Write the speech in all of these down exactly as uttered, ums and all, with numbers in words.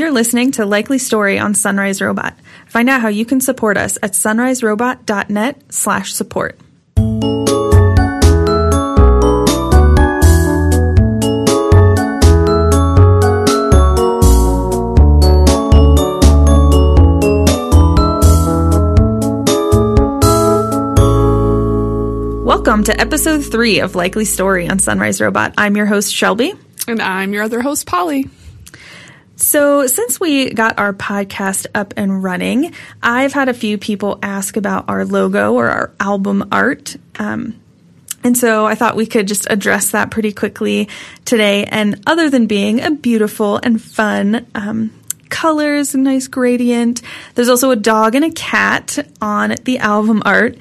You're listening to Likely Story on Sunrise Robot. Find out how you can support us at sunriserobot.net slash support. Welcome to episode three of Likely Story on Sunrise Robot. I'm your host, Shelby. And I'm your other host, Polly. So since we got our podcast up and running, I've had a few people ask about our logo or our album art. Um, and so I thought we could just address that pretty quickly today. And other than being a beautiful and fun um, colors, nice gradient, there's also a dog and a cat on the album art.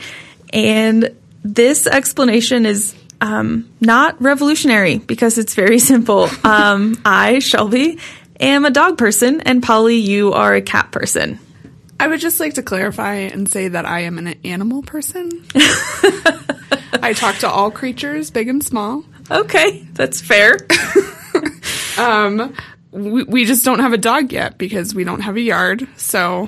And this explanation is um, not revolutionary because it's very simple. Um, I, Shelby, am a dog person, and Polly, you are a cat person. I would just like to clarify and say that I am an animal person. I talk to all creatures, big and small. Okay, that's fair. um, we, we just don't have a dog yet because we don't have a yard, so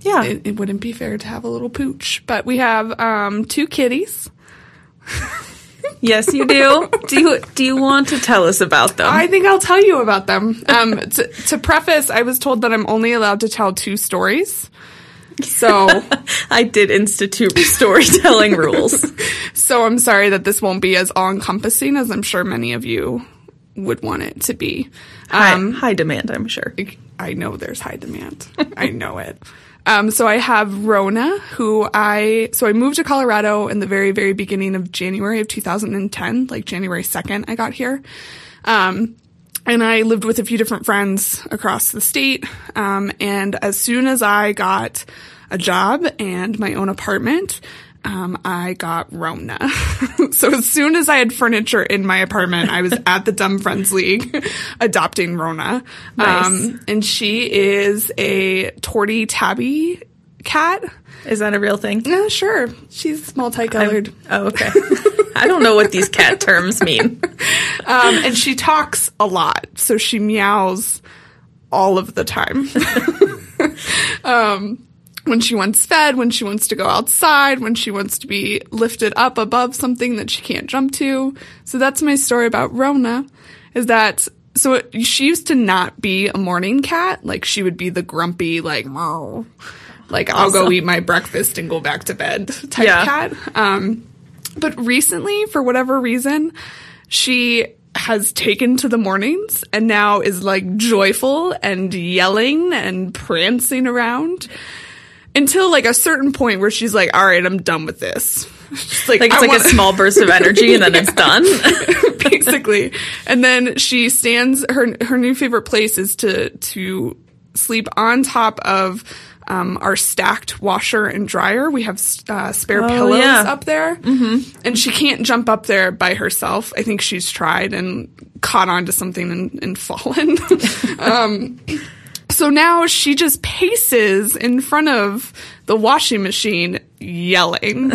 yeah, it, it wouldn't be fair to have a little pooch. But we have um, two kitties. Yes, you do. Do you do you want to tell us about them? I think I'll tell you about them. Um, to, to preface, I was told that I'm only allowed to tell two stories. So I did institute storytelling rules. So I'm sorry that this won't be as all-encompassing as I'm sure many of you would want it to be. Um, high, high demand, I'm sure. I know there's high demand. I know it. Um, so I have Rona, who I, so I moved to Colorado in the very, very beginning of January of two thousand ten, like January second I got here. Um, and I lived with a few different friends across the state. Um, and as soon as I got a job and my own apartment, um, I got Rona. So as soon as I had furniture in my apartment, I was at the Dumb Friends League adopting Rona. Nice. Um, and she is a tortie tabby cat. Is that a real thing? No, yeah, sure. She's multicolored. I'm, oh, okay. I don't know what these cat terms mean. Um, and she talks a lot. So she meows all of the time. um, When she wants fed, when she wants to go outside, when she wants to be lifted up above something that she can't jump to. So that's my story about Rona, is that so it, she used to not be a morning cat. Like, she would be the grumpy, like, oh, like awesome. I'll go eat my breakfast and go back to bed type yeah. cat. Um, but recently, for whatever reason, she has taken to the mornings and now is, like, joyful and yelling and prancing around. Until, like, a certain point where she's like, all right, I'm done with this. She's like, like it's I like wanna- a small burst of energy and then yeah. it's done. Basically. And then she stands, her her new favorite place is to, to sleep on top of um, our stacked washer and dryer. We have uh, spare oh, pillows yeah. up there. Mm-hmm. And she can't jump up there by herself. I think she's tried and caught onto something and, and fallen. um So now she just paces in front of the washing machine, yelling,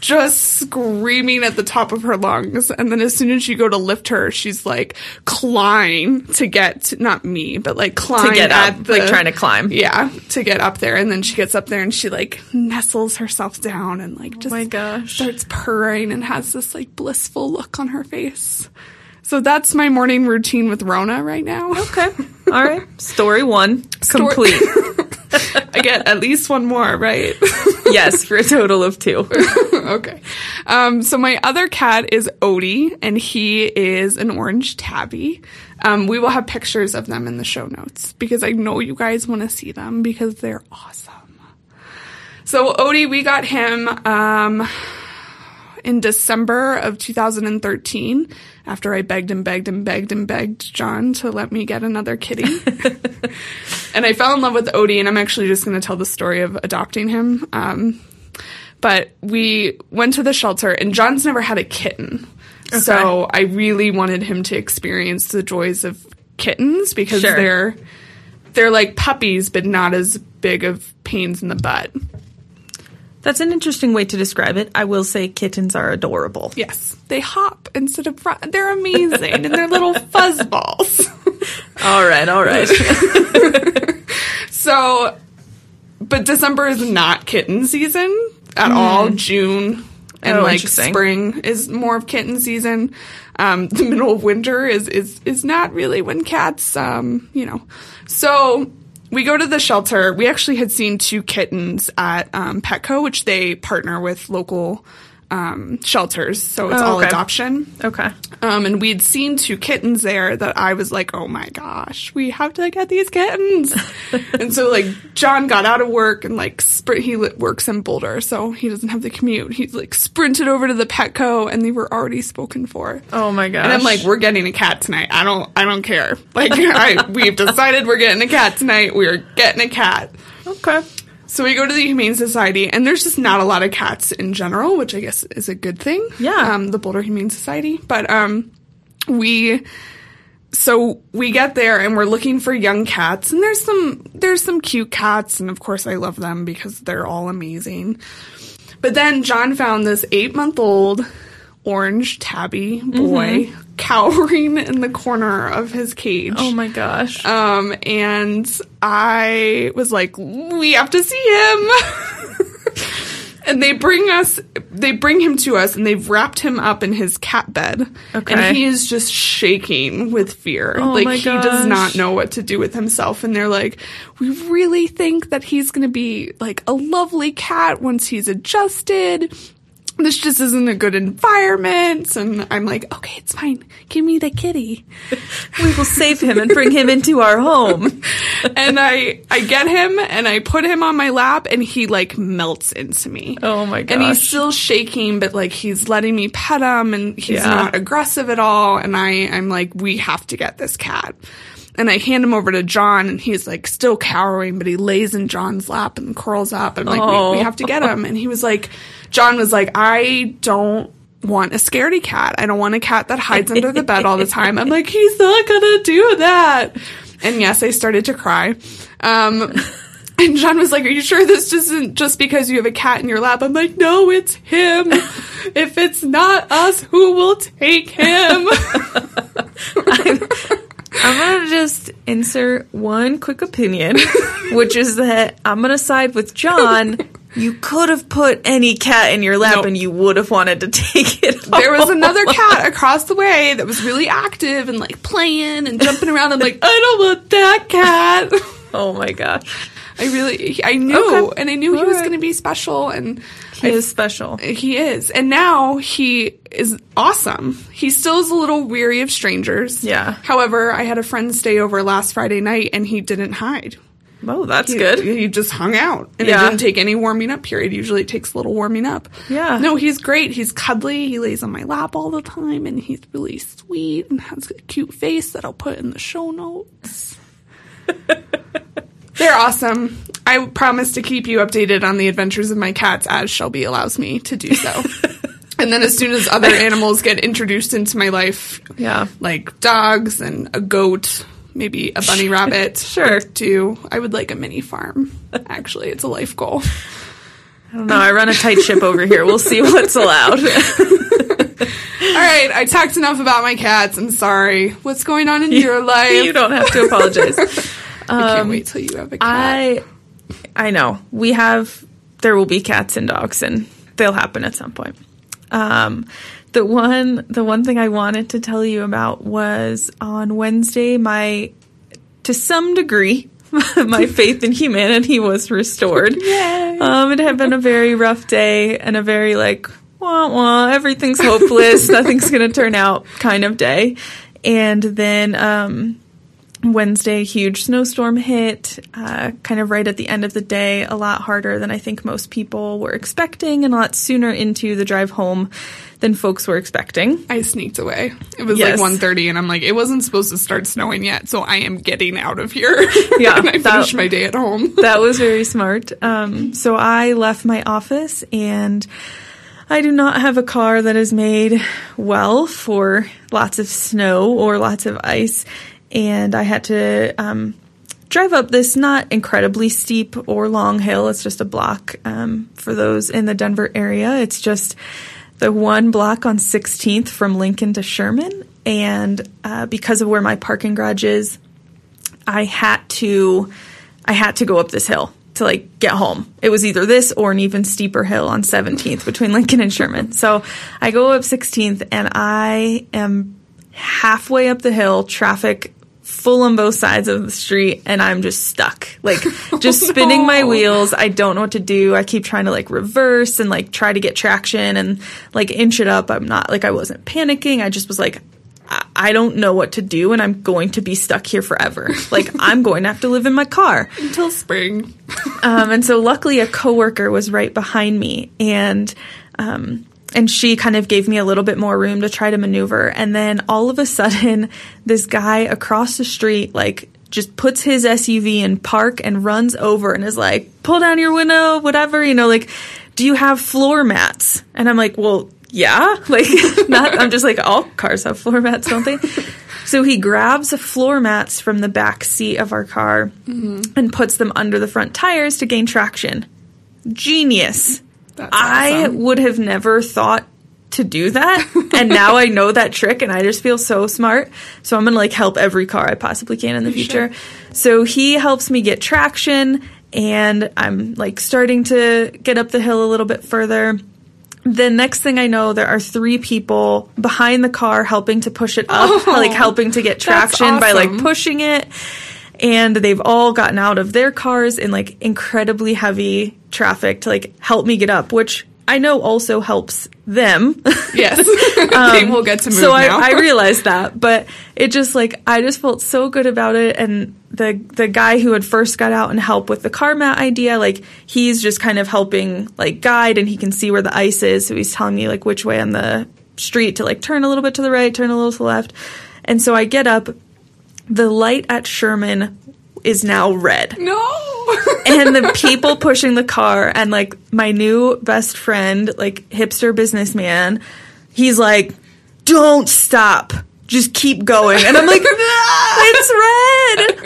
just screaming at the top of her lungs. And then as soon as you go to lift her, she's like clawing to get, to, not me, but like clawing to get up, at the, like trying to climb. Yeah, to get up there. And then she gets up there and she like nestles herself down and like just oh my gosh. starts purring and has this like blissful look on her face. So that's my morning routine with Rona right now. Okay. All right. Story one. Story- complete. I get at least one more, right? Yes, for a total of two. Okay. Um, so my other cat is Odie, and he is an orange tabby. Um, we will have pictures of them in the show notes because I know you guys want to see them because they're awesome. So Odie, we got him um, in December of two thousand thirteen after I begged and begged and begged and begged John to let me get another kitty. And I fell in love with Odie, and I'm actually just going to tell the story of adopting him. Um, but we went to the shelter, and John's never had a kitten. Okay. So I really wanted him to experience the joys of kittens because sure. they're they're like puppies, but not as big of pains in the butt. That's an interesting way to describe it. I will say kittens are adorable. Yes. They hop instead of front. They're amazing. And they're little fuzz balls. All right, all right. So, but December is not kitten season at mm. all. June and oh, like spring is more of kitten season. Um, the middle of winter is is is not really when cats, um, you know. So we go to the shelter. We actually had seen two kittens at um, Petco, which they partner with local Um, shelters, so it's oh, all okay. adoption. Okay. Um, and we'd seen two kittens there that I was like, oh my gosh, we have to get these kittens. And so, like, John got out of work and, like, sprint, he works in Boulder, so he doesn't have the commute. He, like, sprinted over to the Petco, and they were already spoken for. Oh my gosh. And I'm like, we're getting a cat tonight. I don't, I don't care. Like, I, we've decided we're getting a cat tonight. We're getting a cat. Okay. So we go to the Humane Society, and there's just not a lot of cats in general, which I guess is a good thing. Yeah. Um, the Boulder Humane Society. But um, we... So we get there, and we're looking for young cats, and there's some there's some cute cats, and of course I love them because they're all amazing. But then John found this eight-month-old orange tabby boy mm-hmm. cowering in the corner of his cage. Oh, my gosh. Um, and... I was like, we have to see him. And they bring us, they bring him to us, and they've wrapped him up in his cat bed. Okay. And he is just shaking with fear. Oh like, my he gosh. does not know what to do with himself. And they're like, we really think that he's going to be, like, a lovely cat once he's adjusted. This just isn't a good environment. And I'm like, okay, it's fine. Give me the kitty. We will save him and bring him into our home. And I, I get him, and I put him on my lap, and he, like, melts into me. Oh, my gosh. And he's still shaking, but, like, he's letting me pet him, and he's yeah. not aggressive at all. And I, I'm like, we have to get this cat. And I hand him over to John, and he's, like, still cowering, but he lays in John's lap and curls up. And I'm like, oh. we, we have to get him. And he was like, John was like, I don't want a scaredy cat. I don't want a cat that hides under the bed all the time. I'm like, he's not going to do that. And, yes, I started to cry. Um, and John was like, are you sure this isn't just because you have a cat in your lap? I'm like, no, it's him. If it's not us, who will take him? I'm going to just insert one quick opinion, which is that I'm going to side with John. You could have put any cat in your lap nope. and you would have wanted to take it all. There was another cat across the way that was really active and, like, playing and jumping around. I'm like, I don't want that cat. Oh, my gosh. I really, I knew, okay. and I knew all he was right. going to be special, and he I, is special. He is, and now he is awesome. He still is a little weary of strangers. Yeah. However, I had a friend stay over last Friday night, and he didn't hide. Oh, that's he, good. He just hung out, and yeah. it didn't take any warming up period. Usually, it takes a little warming up. Yeah. No, he's great. He's cuddly. He lays on my lap all the time, and he's really sweet and has a cute face that I'll put in the show notes. They're awesome. I promise to keep you updated on the adventures of my cats as Shelby allows me to do so. And then as soon as other animals get introduced into my life, yeah, like dogs and a goat, maybe a bunny rabbit. Sure. Too. I would like a mini farm. Actually, it's a life goal. I don't know. I run a tight ship over here. We'll see what's allowed. All right, I talked enough about my cats. I'm sorry. What's going on in you, your life? You don't have to apologize. I can't wait till you have a cat. I, I know. We have, there will be cats and dogs, and they'll happen at some point. Um, the one, the one thing I wanted to tell you about was on Wednesday, my, to some degree, my faith in humanity was restored. Yay. Um, it had been a very rough day and a very, like, wah, wah, everything's hopeless, nothing's going to turn out kind of day. And then, um... Wednesday, huge snowstorm hit, uh, kind of right at the end of the day, a lot harder than I think most people were expecting, and a lot sooner into the drive home than folks were expecting. I sneaked away. It was yes. like one thirty, and I'm like, it wasn't supposed to start snowing yet, so I am getting out of here. Yeah, and I that, finished my day at home. That was very smart. Um, so I left my office, and I do not have a car that is made well for lots of snow or lots of ice. And I had to um, drive up this not incredibly steep or long hill. It's just a block um, for those in the Denver area. It's just the one block on sixteenth from Lincoln to Sherman. And uh, because of where my parking garage is, I had to, I had to go up this hill to like get home. It was either this or an even steeper hill on seventeenth between Lincoln and Sherman. So I go up sixteenth and I am halfway up the hill, traffic full on both sides of the street, and I'm just stuck, like just oh, spinning no. my wheels. I don't know what to do. I keep trying to like reverse and like try to get traction and like inch it up. I'm not like, I wasn't panicking. I just was like, I, I don't know what to do, and I'm going to be stuck here forever. Like I'm going to have to live in my car until spring. um, and so luckily a coworker was right behind me, and um, and she kind of gave me a little bit more room to try to maneuver. And then all of a sudden, this guy across the street, like, just puts his S U V in park and runs over and is like, pull down your window, whatever, you know, like, do you have floor mats? And I'm like, well, yeah. Like, not, I'm just like, all cars have floor mats, don't they? So he grabs floor mats from the back seat of our car mm-hmm. and puts them under the front tires to gain traction. Genius. That's I awesome. Would have never thought to do that, and now I know that trick, and I just feel so smart. So I'm going to, like, help every car I possibly can in the future. Sure. So he helps me get traction, and I'm, like, starting to get up the hill a little bit further. The next thing I know, there are three people behind the car helping to push it up, oh, like, helping to get traction awesome. By, like, pushing it. And they've all gotten out of their cars in, like, incredibly heavy traffic to, like, help me get up, which I know also helps them. Yes. um, they will get to move so now. So I, I realized that. But it just, like, I just felt so good about it. And the the guy who had first got out and helped with the car mat idea, like, he's just kind of helping, like, guide. And he can see where the ice is. So he's telling me, like, which way on the street to, like, turn a little bit to the right, turn a little to the left. And so I get up. The light at Sherman is now red. No! And the people pushing the car and, like, my new best friend, like, hipster businessman, he's like, don't stop. Just keep going. And I'm like, it's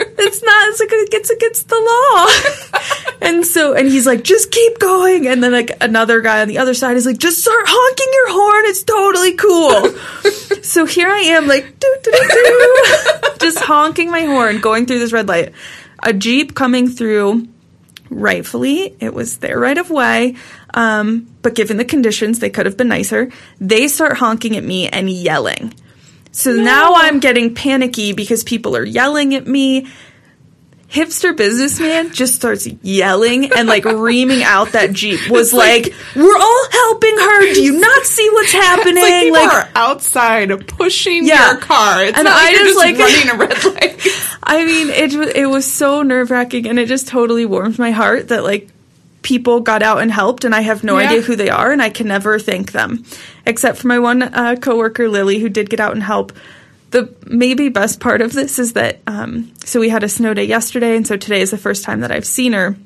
red. It's not. It's, like, it's against the law. And so, and he's like, just keep going. And then, like, another guy on the other side is like, just start honking your horn. It's totally cool. So here I am, like, do, do, do, do, just honking my horn, going through this red light. A Jeep coming through, rightfully, it was their right of way. Um, but given the conditions, they could have been nicer. They start honking at me and yelling. So no. now I'm getting panicky because people are yelling at me. Hipster businessman just starts yelling and, like, reaming out that Jeep. Was like, like, we're all helping her. Do you not see what's happening? Like, people like, are outside pushing yeah. your car. It's and not I like you're just, like, running a red light. I mean, it, it was so nerve-wracking, and it just totally warmed my heart that, like, people got out and helped, and I have no yeah. idea who they are, and I can never thank them. Except for my one uh, coworker, Lily, who did get out and help. The maybe best part of this is that, um, so we had a snow day yesterday, and so today is the first time that I've seen her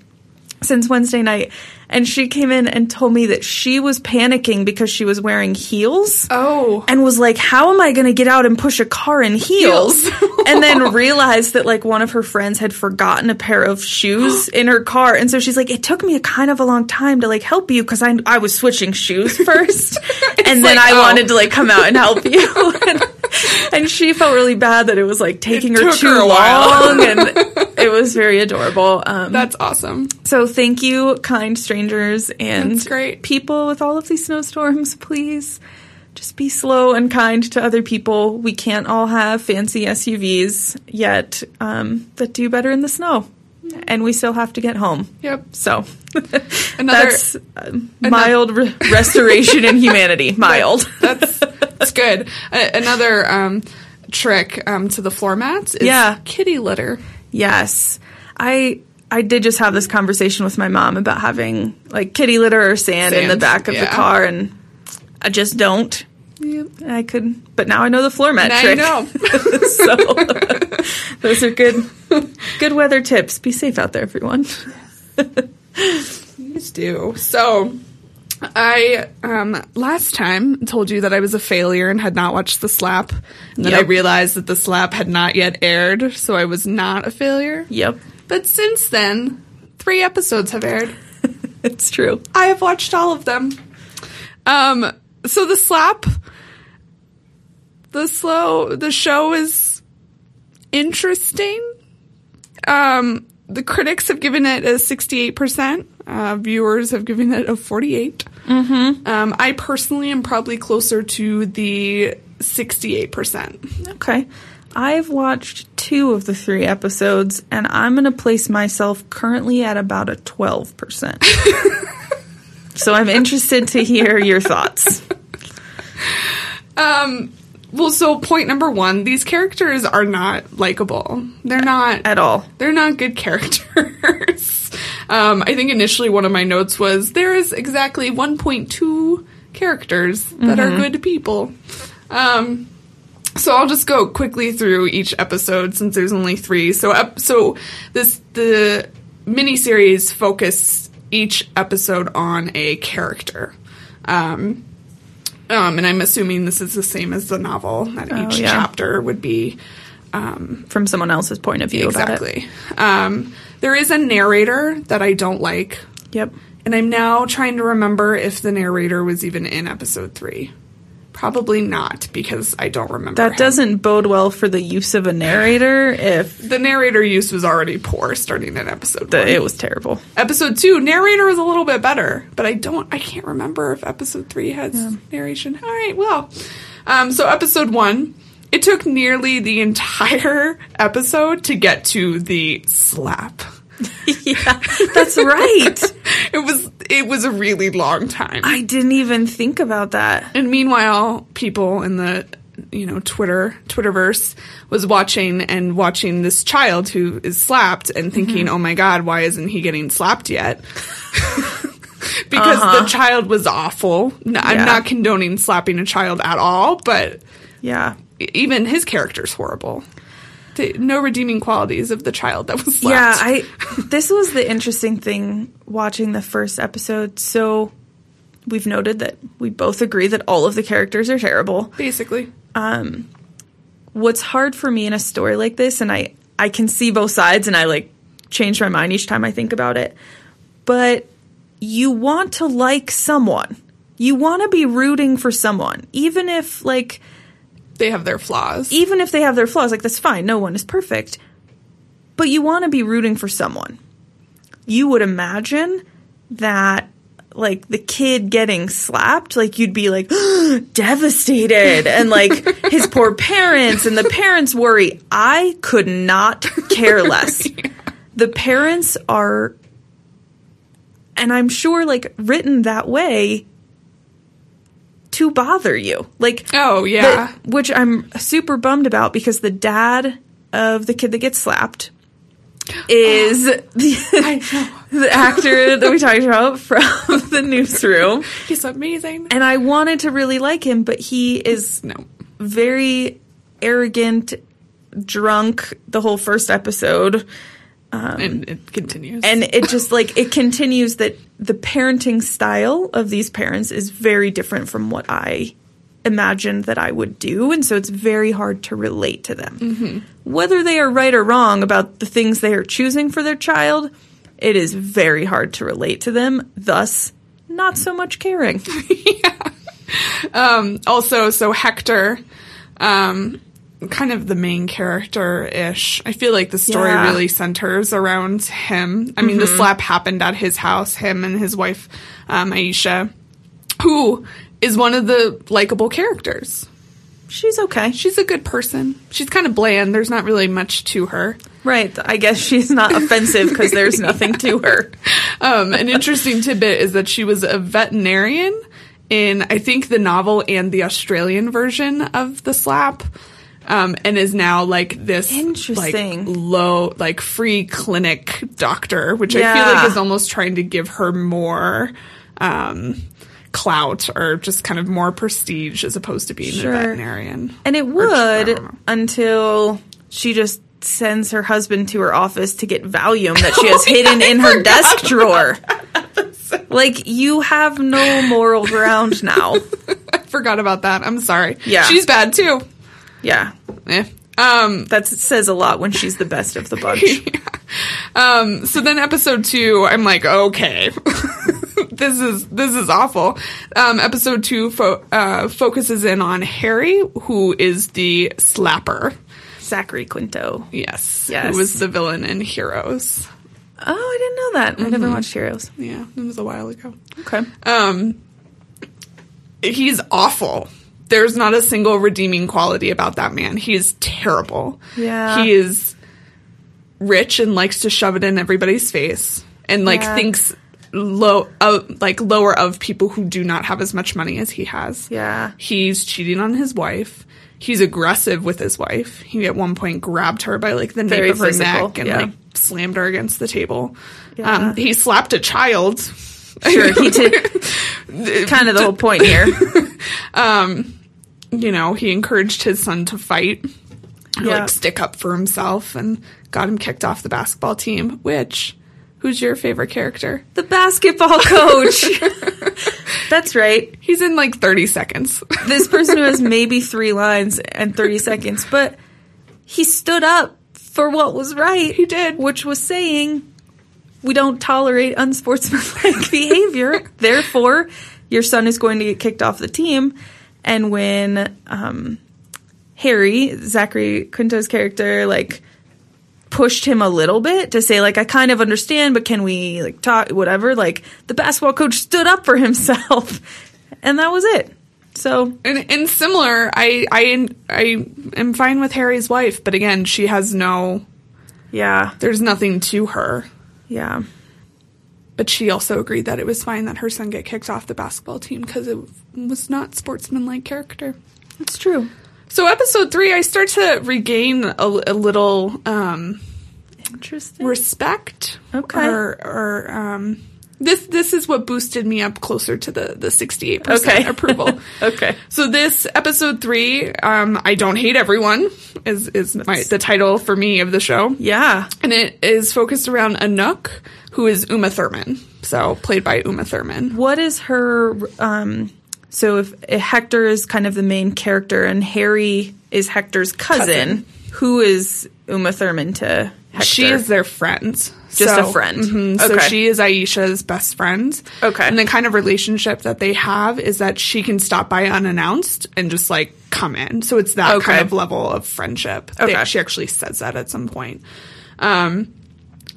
since Wednesday night. And she came in and told me that she was panicking because she was wearing heels. Oh. And was like, how am I going to get out and push a car in heels? heels. And then realized that, like, one of her friends had forgotten a pair of shoes in her car. And so she's like, it took me a kind of a long time to, like, help you because I, I was switching shoes first. And then, like, I oh. wanted to, like, come out and help you. and, and she felt really bad that it was, like, taking it her too her long. And it was very adorable. Um, That's awesome. So thank you, kind strangers and That's great. People with all of these snowstorms. Please just be slow and kind to other people. We can't all have fancy S U Vs yet um, that do better in the snow. And we still have to get home. Yep. So another, that's uh, mild another. Re- restoration in humanity. Mild. That's, that's good. A- another um, trick um, to the floor mats is yeah. kitty litter. Yes. I I did just have this conversation with my mom about having, like, kitty litter or sand, sand. in the back of yeah. the car, and I just don't. Yep. I could, but now I know the floor mat now trick. Now you know. So those are good good weather tips. Be safe out there, everyone. Please do. So I um, last time told you that I was a failure and had not watched The Slap, and then yep. I realized that The Slap had not yet aired, so I was not a failure. Yep. But since then, three episodes have aired. It's true. I have watched all of them. Um. So The Slap, the slow, the show is interesting. Um, the critics have given it a sixty-eight percent. Uh, viewers have given it a forty-eight. Mm-hmm. Um, I personally am probably closer to the sixty-eight percent. Okay. I've watched two of the three episodes, and I'm going to place myself currently at about a twelve percent. So I'm interested to hear your thoughts. Um. Well, so point number one, these characters are not likable. They're not... At all. They're not good characters. um, I think initially one of my notes was, there is exactly one point two characters that mm-hmm. are good people. Um, so I'll just go quickly through each episode since there's only three. So uh, so this the miniseries focused each episode on a character. Um Um, and I'm assuming this is the same as the novel, that oh, each yeah. chapter would be... Um, From someone else's point of view exactly. about it. Um, there is a narrator that I don't like. Yep. And I'm now trying to remember if the narrator was even in episode three. Probably not, because I don't remember That him. Doesn't bode well for the use of a narrator if... The narrator use was already poor starting in episode the, one. It was terrible. Episode two, narrator was a little bit better, but I don't... I can't remember if episode three has yeah. narration. All right, well. Um, so episode one, it took nearly the entire episode to get to the slap. Yeah, that's right. It was it was a really long time. I didn't even think about that. And meanwhile, people in the you know Twitter Twitterverse was watching and watching this child who is slapped and thinking, mm-hmm. "Oh my God, why isn't he getting slapped yet?" Because uh-huh. the child was awful. No, yeah. I'm not condoning slapping a child at all, but yeah, even his character's horrible. No redeeming qualities of the child that was slapped. Yeah, I. This was the interesting thing watching the first episode. So we've noted that we both agree that all of the characters are terrible. Basically. Um, what's hard for me in a story like this, and I, I can see both sides, and I like change my mind each time I think about it, but you want to like someone. You want to be rooting for someone, even if like... They have their flaws. Even if they have their flaws, like, that's fine. No one is perfect. But you want to be rooting for someone. You would imagine that, like, the kid getting slapped, like, you'd be, like, devastated. And, like, his poor parents and the parents' worry. I could not care less. Yeah. The parents are, and I'm sure, like, written that way to bother you. Like, oh, yeah. The, which I'm super bummed about because the dad of the kid that gets slapped is oh, the, the actor that we talked about from The Newsroom. He's amazing. And I wanted to really like him, but he is no. very arrogant, drunk the whole first episode. Um, and it continues. And it just, like, it continues that the parenting style of these parents is very different from what I imagined that I would do. And so it's very hard to relate to them. Mm-hmm. Whether they are right or wrong about the things they are choosing for their child, it is very hard to relate to them. Thus, not so much caring. Yeah. Um, also, so Hector... Um, kind of the main character-ish. I feel like the story yeah. really centers around him. I mean, mm-hmm. the slap happened at his house, him and his wife, um, Aisha, who is one of the likable characters. She's okay. She's a good person. She's kind of bland. There's not really much to her. Right. I guess she's not offensive because there's nothing to her. Um, an interesting tidbit is that she was a veterinarian in, I think, the novel and the Australian version of The Slap. Um, and is now, like, this, like, low, like, free clinic doctor, which yeah. I feel like is almost trying to give her more um, clout or just kind of more prestige as opposed to being sure. a veterinarian. And it would or, until she just sends her husband to her office to get Valium that she has oh, hidden yeah, in her desk drawer. Like, you have no moral ground now. I forgot about that. I'm sorry. Yeah. She's bad, too. Yeah. Eh. Um, that says a lot when she's the best of the bunch. Yeah. Um, so then episode two, I'm like, okay, this is this is awful. Um, episode two fo- uh, focuses in on Harry, who is the slapper. Zachary Quinto. Yes. Yes. Who was the villain in Heroes. Oh, I didn't know that. Mm-hmm. I never watched Heroes. Yeah, it was a while ago. Okay. Um, he's awful. There's not a single redeeming quality about that man. He is terrible. Yeah. He is rich and likes to shove it in everybody's face and, like, yeah. thinks low, uh, like, lower of people who do not have as much money as he has. Yeah. He's cheating on his wife. He's aggressive with his wife. He, at one point, grabbed her by, like, the nape of her neck and, yeah. like, slammed her against the table. Yeah. Um, he slapped a child. Sure, he did. Kind of the whole point here. um, you know, he encouraged his son to fight, yeah. like, stick up for himself, and got him kicked off the basketball team, which... Who's your favorite character? The basketball coach. That's right. He's in like thirty seconds. This person who has maybe three lines and thirty seconds, but he stood up for what was right. He did. Which was saying, we don't tolerate unsportsmanlike behavior. Therefore, your son is going to get kicked off the team. And when um, Harry, Zachary Quinto's character, like... pushed him a little bit to say, like, I kind of understand, but can we, like, talk, whatever? Like, the basketball coach stood up for himself, and that was it. So... And, and similar, I, I, I am fine with Harry's wife, but again, she has no... Yeah. There's nothing to her. Yeah. But she also agreed that it was fine that her son get kicked off the basketball team because it was not sportsmanlike character. That's true. So episode three, I start to regain a, a little um, interesting respect. Okay, or, or um, this this is what boosted me up closer to the the sixty-eight percent approval. Okay, so this episode three, um, I Don't Hate Everyone is is my, the title for me of the show. Yeah, and it is focused around Anouk, who is Uma Thurman, so played by Uma Thurman. What is her? Um, So if Hector is kind of the main character and Harry is Hector's cousin, cousin. Who is Uma Thurman to Hector? She is their friend. Just so, a friend. Mm-hmm. Okay. So she is Aisha's best friend. Okay. And the kind of relationship that they have is that she can stop by unannounced and just, like, come in. So it's that okay. kind of level of friendship. Okay. They, she actually says that at some point. Um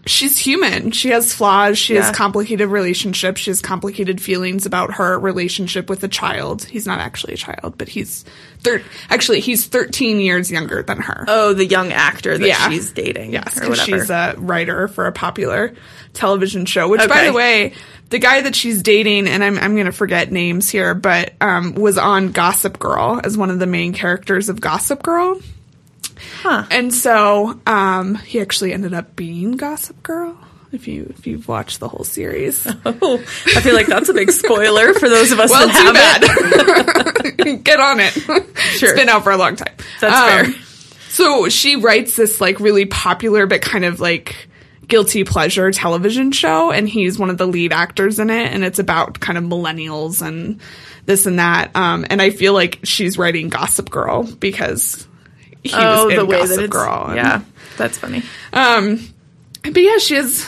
She's human. She has flaws. She yeah. has complicated relationships. She has complicated feelings about her relationship with a child. He's not actually a child, but he's thir- actually he's thirteen years younger than her. Oh, the young actor that yeah. she's dating. Yes, because she's a writer for a popular television show. Which, okay. by the way, the guy that she's dating, and I'm I'm going to forget names here, but um, was on Gossip Girl as one of the main characters of Gossip Girl. Huh. And so um, he actually ended up being Gossip Girl, if, you, if you've watched the whole series. Oh, I feel like that's a big spoiler for those of us well, that haven't. Bad. Get on it. Sure. It's been out for a long time. That's um, fair. So she writes this, like, really popular but kind of, like, guilty pleasure television show, and he's one of the lead actors in it, and it's about kind of millennials and this and that. Um, and I feel like she's writing Gossip Girl because... He oh, was the way Gossip that it's, Girl. And, yeah, that's funny. Um, but yeah, she has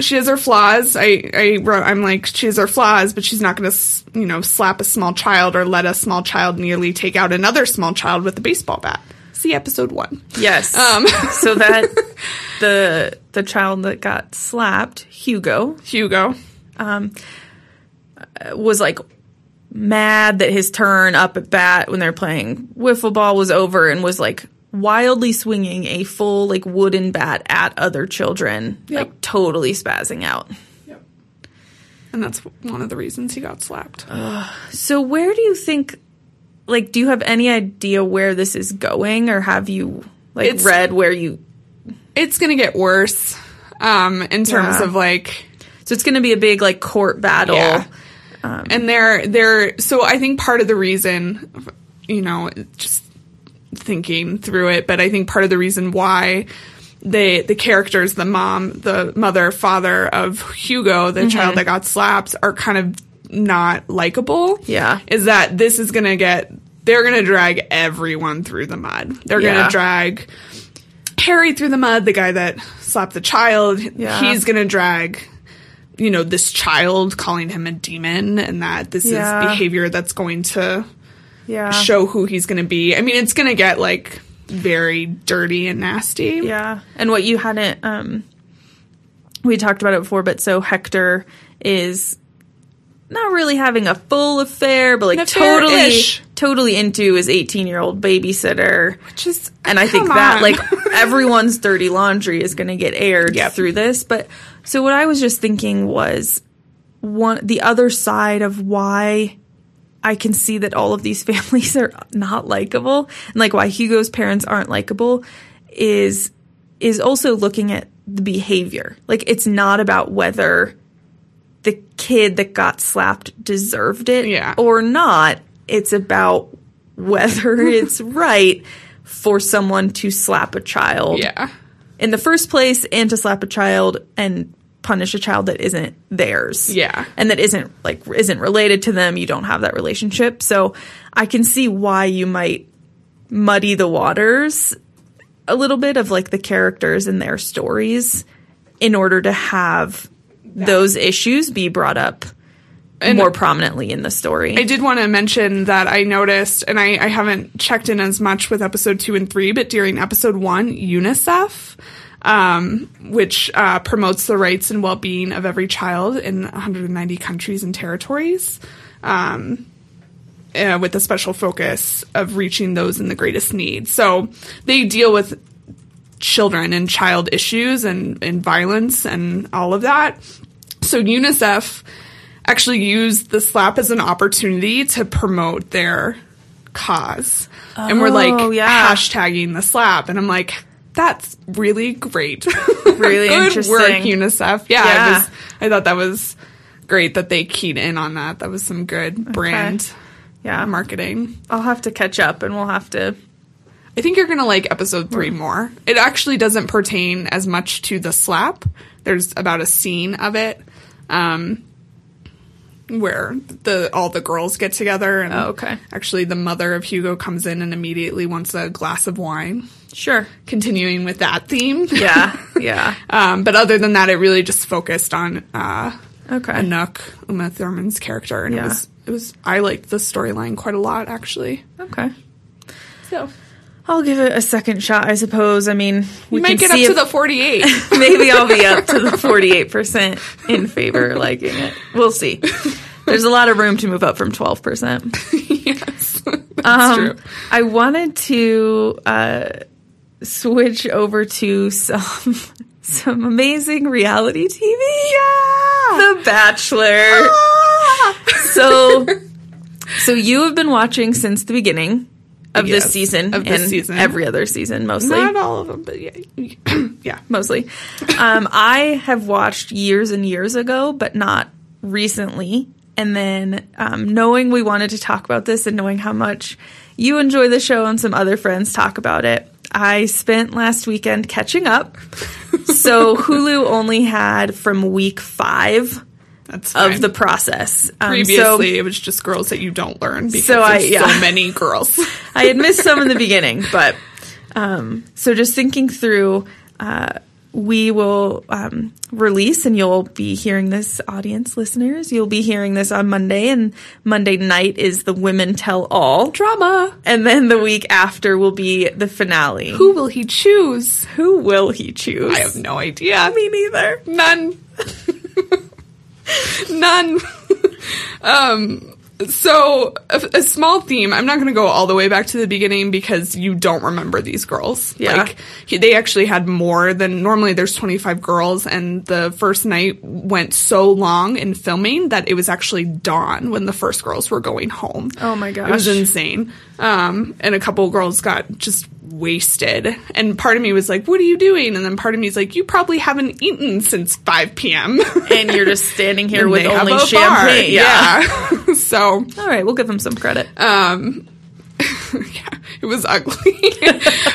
she has her flaws. I I wrote, I'm like she has her flaws, but she's not going to you know slap a small child or let a small child nearly take out another small child with a baseball bat. See episode one. Yes. Um, so that the the child that got slapped, Hugo, Hugo, um, was like. Mad that his turn up at bat when they're playing wiffle ball was over and was, like, wildly swinging a full, like, wooden bat at other children, yep. like, totally spazzing out. Yep. And that's one of the reasons he got slapped. Uh, so where do you think, like, do you have any idea where this is going, or have you, like, it's, read where you... It's going to get worse um, in terms yeah. of, like... So it's going to be a big, like, court battle. Yeah. Um, and they're, they're, so I think part of the reason, you know, just thinking through it, but I think part of the reason why they, the characters, the mom, the mother, father of Hugo, the mm-hmm. child that got slapped, are kind of not likable. Yeah. Is that this is going to get, they're going to drag everyone through the mud. They're yeah. going to drag Harry through the mud, the guy that slapped the child. Yeah. He's going to drag you know, this child, calling him a demon, and that this yeah. is behavior that's going to yeah. show who he's going to be. I mean, it's going to get, like, very dirty and nasty. Yeah. And what you hadn't, um, we talked about it before, but so Hector is not really having a full affair, but like totally, totally into his eighteen-year-old babysitter. Which is, and I think that like everyone's dirty laundry is going to get aired yep. through this. But so what I was just thinking was one the other side of why I can see that all of these families are not likable, and like why Hugo's parents aren't likable, is is also looking at the behavior. Like it's not about whether the kid that got slapped deserved it yeah. or not. It's about whether it's right for someone to slap a child yeah. in the first place, and to slap a child and punish a child that isn't theirs. Yeah. And that isn't like isn't related to them. You don't have that relationship. So I can see why you might muddy the waters a little bit of like the characters and their stories in order to have that. Those issues be brought up and more prominently in the story. I did want to mention that I noticed, and I, I haven't checked in as much with episode two and three, but during episode one, UNICEF, um, which uh, promotes the rights and well-being of every child in one hundred ninety countries and territories, um, uh, with a special focus of reaching those in the greatest need. So they deal with children and child issues and, and violence and all of that. So UNICEF actually used the slap as an opportunity to promote their cause. Oh, and we're like yeah. hashtagging the slap. And I'm like, that's really great. Really Good interesting. Good work, UNICEF. Yeah. yeah. I, was, I thought that was great that they keyed in on that. That was some good okay. brand yeah. marketing. I'll have to catch up and we'll have to... I think you're going to like episode three more. It actually doesn't pertain as much to the slap. There's about a scene of it um, where the all the girls get together. And oh, okay. Actually, the mother of Hugo comes in and immediately wants a glass of wine. Sure. Continuing with that theme. Yeah, yeah. um, but other than that, it really just focused on uh, okay. Anouk, Uma Thurman's character. And yeah. it was, it was, I liked the storyline quite a lot, actually. Okay. So... I'll give it a second shot, I suppose. I mean, we you might get up to the forty-eight. Maybe I'll be up to the forty-eight percent in favor liking it. We'll see. There's a lot of room to move up from twelve percent. Yes, that's um, true. I wanted to uh, switch over to some some amazing reality T V. Yeah, The Bachelor. Ah! So, so you have been watching since the beginning. Of yes, this season of this and season. Every other season, mostly. Not all of them, but yeah. yeah, mostly. Um, I have watched years and years ago, but not recently. And then um, knowing we wanted to talk about this and knowing how much you enjoy the show and some other friends talk about it, I spent last weekend catching up. So Hulu only had from week five That's fine. Of the process. Um, Previously, so, it was just girls that you don't learn because so I, there's yeah. so many girls. I had missed some in the beginning, but um, so just thinking through, uh, we will um, release, and you'll be hearing this, audience listeners, you'll be hearing this on Monday, and Monday night is the Women Tell All drama, and then the week after will be the finale. Who will he choose? Who will he choose? I have no idea. Me neither. None. None. um, so a, a small theme. I'm not going to go all the way back to the beginning because you don't remember these girls. Yeah. Like he, they actually had more than normally. There's twenty-five girls, and the first night went so long in filming that it was actually dawn when the first girls were going home. Oh my gosh, it was insane. Um, and a couple of girls got just wasted, and part of me was like, what are you doing? And then part of me is like, you probably haven't eaten since five p.m. and you're just standing here with only champagne. Yeah, yeah. So all right, we'll give them some credit. Um yeah, it was ugly.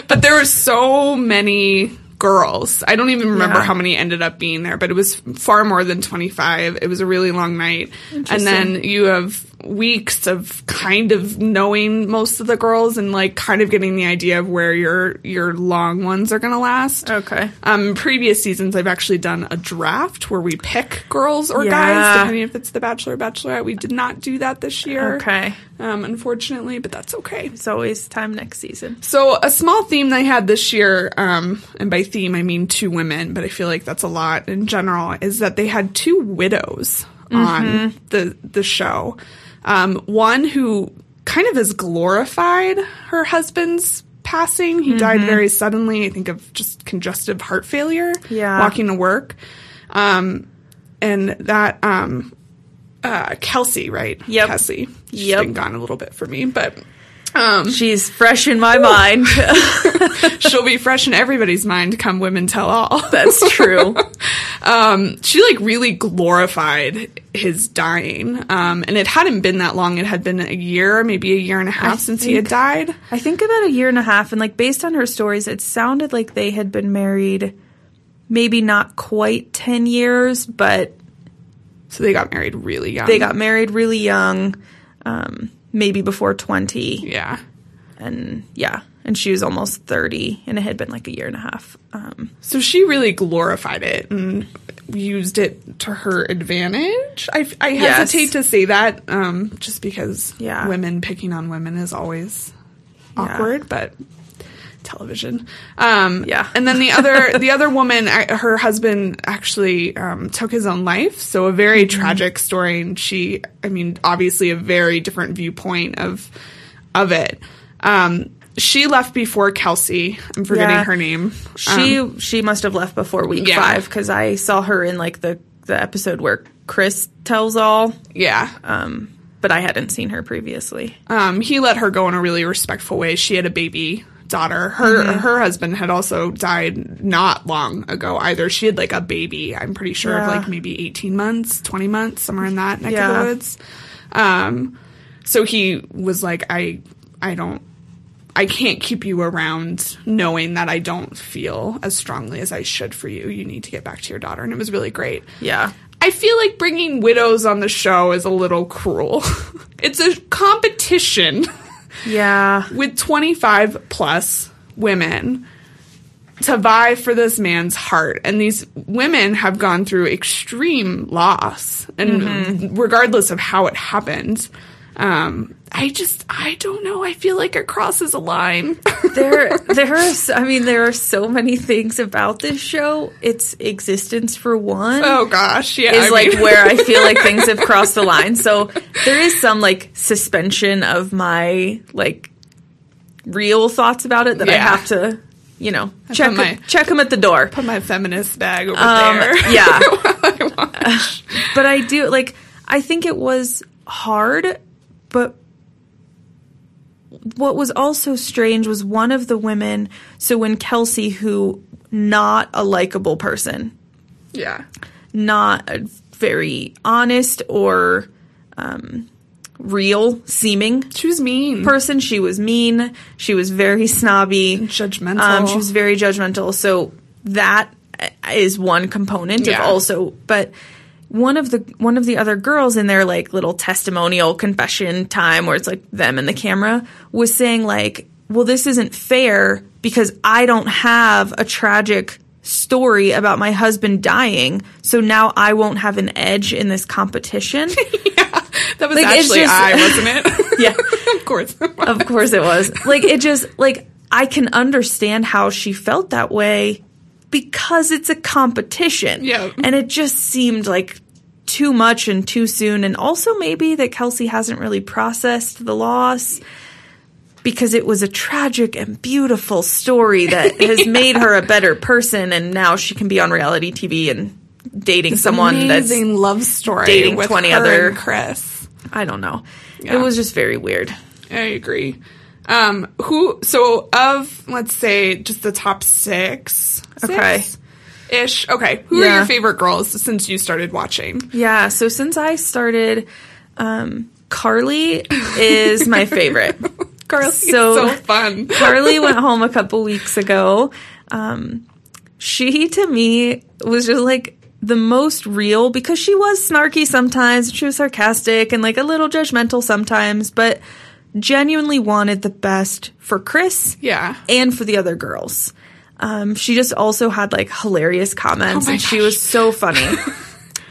But there were so many girls, I don't even remember yeah. how many ended up being there, but it was far more than twenty-five. It was a really long night. And then you have weeks of kind of knowing most of the girls and like kind of getting the idea of where your your long ones are going to last. Okay. Um, previous seasons, I've actually done a draft where we pick girls or yeah. guys, depending if it's The Bachelor or Bachelorette. We did not do that this year. Okay. Um, unfortunately, but that's okay. It's always time next season. So a small theme they had this year, um, and by theme I mean two women, but I feel like that's a lot in general, is that they had two widows on mm-hmm. the the show. Um, one who kind of has glorified her husband's passing. He mm-hmm. died very suddenly, I think, of just congestive heart failure, yeah. walking to work. Um, and that um, uh, Kelsey, right? Yep. Kelsey. She's yep. been gone a little bit for me, but... Um, she's fresh in my mind. She'll be fresh in everybody's mind come Women Tell All. That's true. um, she, like, really glorified his dying. Um, and it hadn't been that long. It had been a year, maybe a year and a half I since think, he had died. I think about a year and a half. And, like, based on her stories, it sounded like they had been married maybe not quite ten years, but... So they got married really young. They got married really young. Um... Maybe before twenty. Yeah. And, yeah. And she was almost thirty, and it had been, like, a year and a half. Um, so she really glorified it and used it to her advantage. I, I hesitate yes. to say that um, just because yeah. women picking on women is always awkward, yeah. but... television. Um, yeah. And then the other the other woman, her husband actually um, took his own life. So a very mm-hmm. tragic story. And she, I mean, obviously a very different viewpoint of of it. Um, she left before Kelsey. I'm forgetting yeah. her name. She um, she must have left before week yeah. five, because I saw her in like the, the episode where Chris tells all. Yeah. Um, but I hadn't seen her previously. Um, he let her go in a really respectful way. She had a baby daughter. Her mm-hmm. her husband had also died not long ago either. She had like a baby, I'm pretty sure, yeah. of like maybe eighteen months, twenty months, somewhere in that neck yeah. of the woods. Um, so he was like, I I don't, I can't keep you around knowing that I don't feel as strongly as I should for you. You need to get back to your daughter. And it was really great. Yeah. I feel like bringing widows on the show is a little cruel. It's a competition. Yeah. With twenty-five plus women to vie for this man's heart. And these women have gone through extreme loss, and mm-hmm. regardless of how it happened. Um, I just, I don't know. I feel like it crosses a line. there, there are, I mean, there are so many things about this show. Its existence, for one. Oh, gosh. Yeah. Is I like mean. Where I feel like things have crossed the line. So there is some like suspension of my like real thoughts about it that yeah. I have to, you know, I check, my, check them at the door. Put my feminist bag over um, there. Yeah. uh, but I do like, I think it was hard. But what was also strange was one of the women, so when Kelsey, who not a likable person. Yeah. Not a very honest or um, real seeming. She was mean. Person. She was mean. She was very snobby. And judgmental. Um, she was very judgmental. So that is one component yeah. of also – but – One of the one of the other girls in their like little testimonial confession time where it's like them and the camera was saying like, well, this isn't fair because I don't have a tragic story about my husband dying, so now I won't have an edge in this competition. Yeah, that was like, actually just, I, wasn't it? Yeah, of course, of course it was. Like it just like I can understand how she felt that way. Because it's a competition. Yeah. And it just seemed like too much and too soon. And also maybe that Kelsey hasn't really processed the loss because it was a tragic and beautiful story that has yeah. made her a better person. And now she can be on reality T V and dating this someone amazing that's amazing love story dating with twenty her other and Chris. I don't know. Yeah. It was just very weird. I agree. Um, who, so of, let's say, just the top six. Okay. Ish. Okay. Who yeah. are your favorite girls since you started watching? Yeah. So since I started, um, Carly is my favorite. Carly's so, so fun. Carly went home a couple weeks ago. Um, she, to me, was just like the most real, because she was snarky sometimes, and she was sarcastic and like a little judgmental sometimes, but genuinely wanted the best for Chris yeah. and for the other girls. Um, she just also had like hilarious comments, oh and gosh. she was so funny.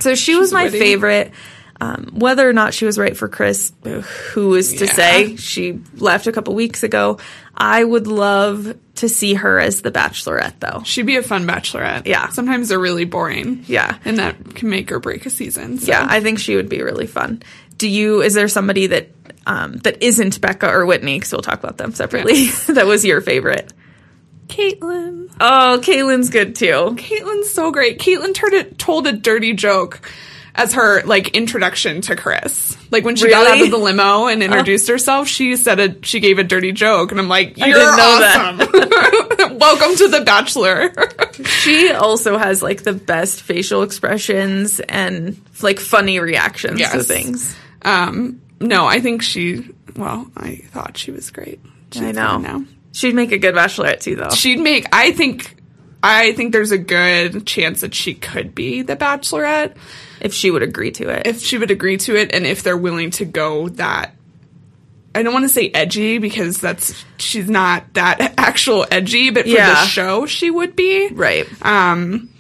So she She's was my ready. favorite. Um, whether or not she was right for Chris, who is to yeah. say? She left a couple weeks ago. I would love to see her as the Bachelorette, though. She'd be a fun Bachelorette. Yeah. Sometimes they're really boring. Yeah. And that can make or break a season. So. Yeah, I think she would be really fun. Do you, is there somebody that, um, that isn't Becca or Whitney, because we'll talk about them separately, yeah. that was your favorite? Caitlin. Oh, Caitlin's good, too. Caitlin's so great. Caitlin turned it, told a dirty joke as her, like, introduction to Chris. Like, when she really? got out of the limo and introduced oh. herself, she said a, she gave a dirty joke. And I'm like, you're I didn't know awesome. That. Welcome to The Bachelor. She also has, like, the best facial expressions and, like, funny reactions yes. to things. Um, no, I think she, well, I thought she was great. She's I know. Now. She'd make a good Bachelorette, too, though. She'd make, I think... I think there's a good chance that she could be the Bachelorette. If she would agree to it. If she would agree to it, and if they're willing to go that... I don't want to say edgy, because that's she's not that actual edgy, but for yeah. the show, she would be. Right. Um,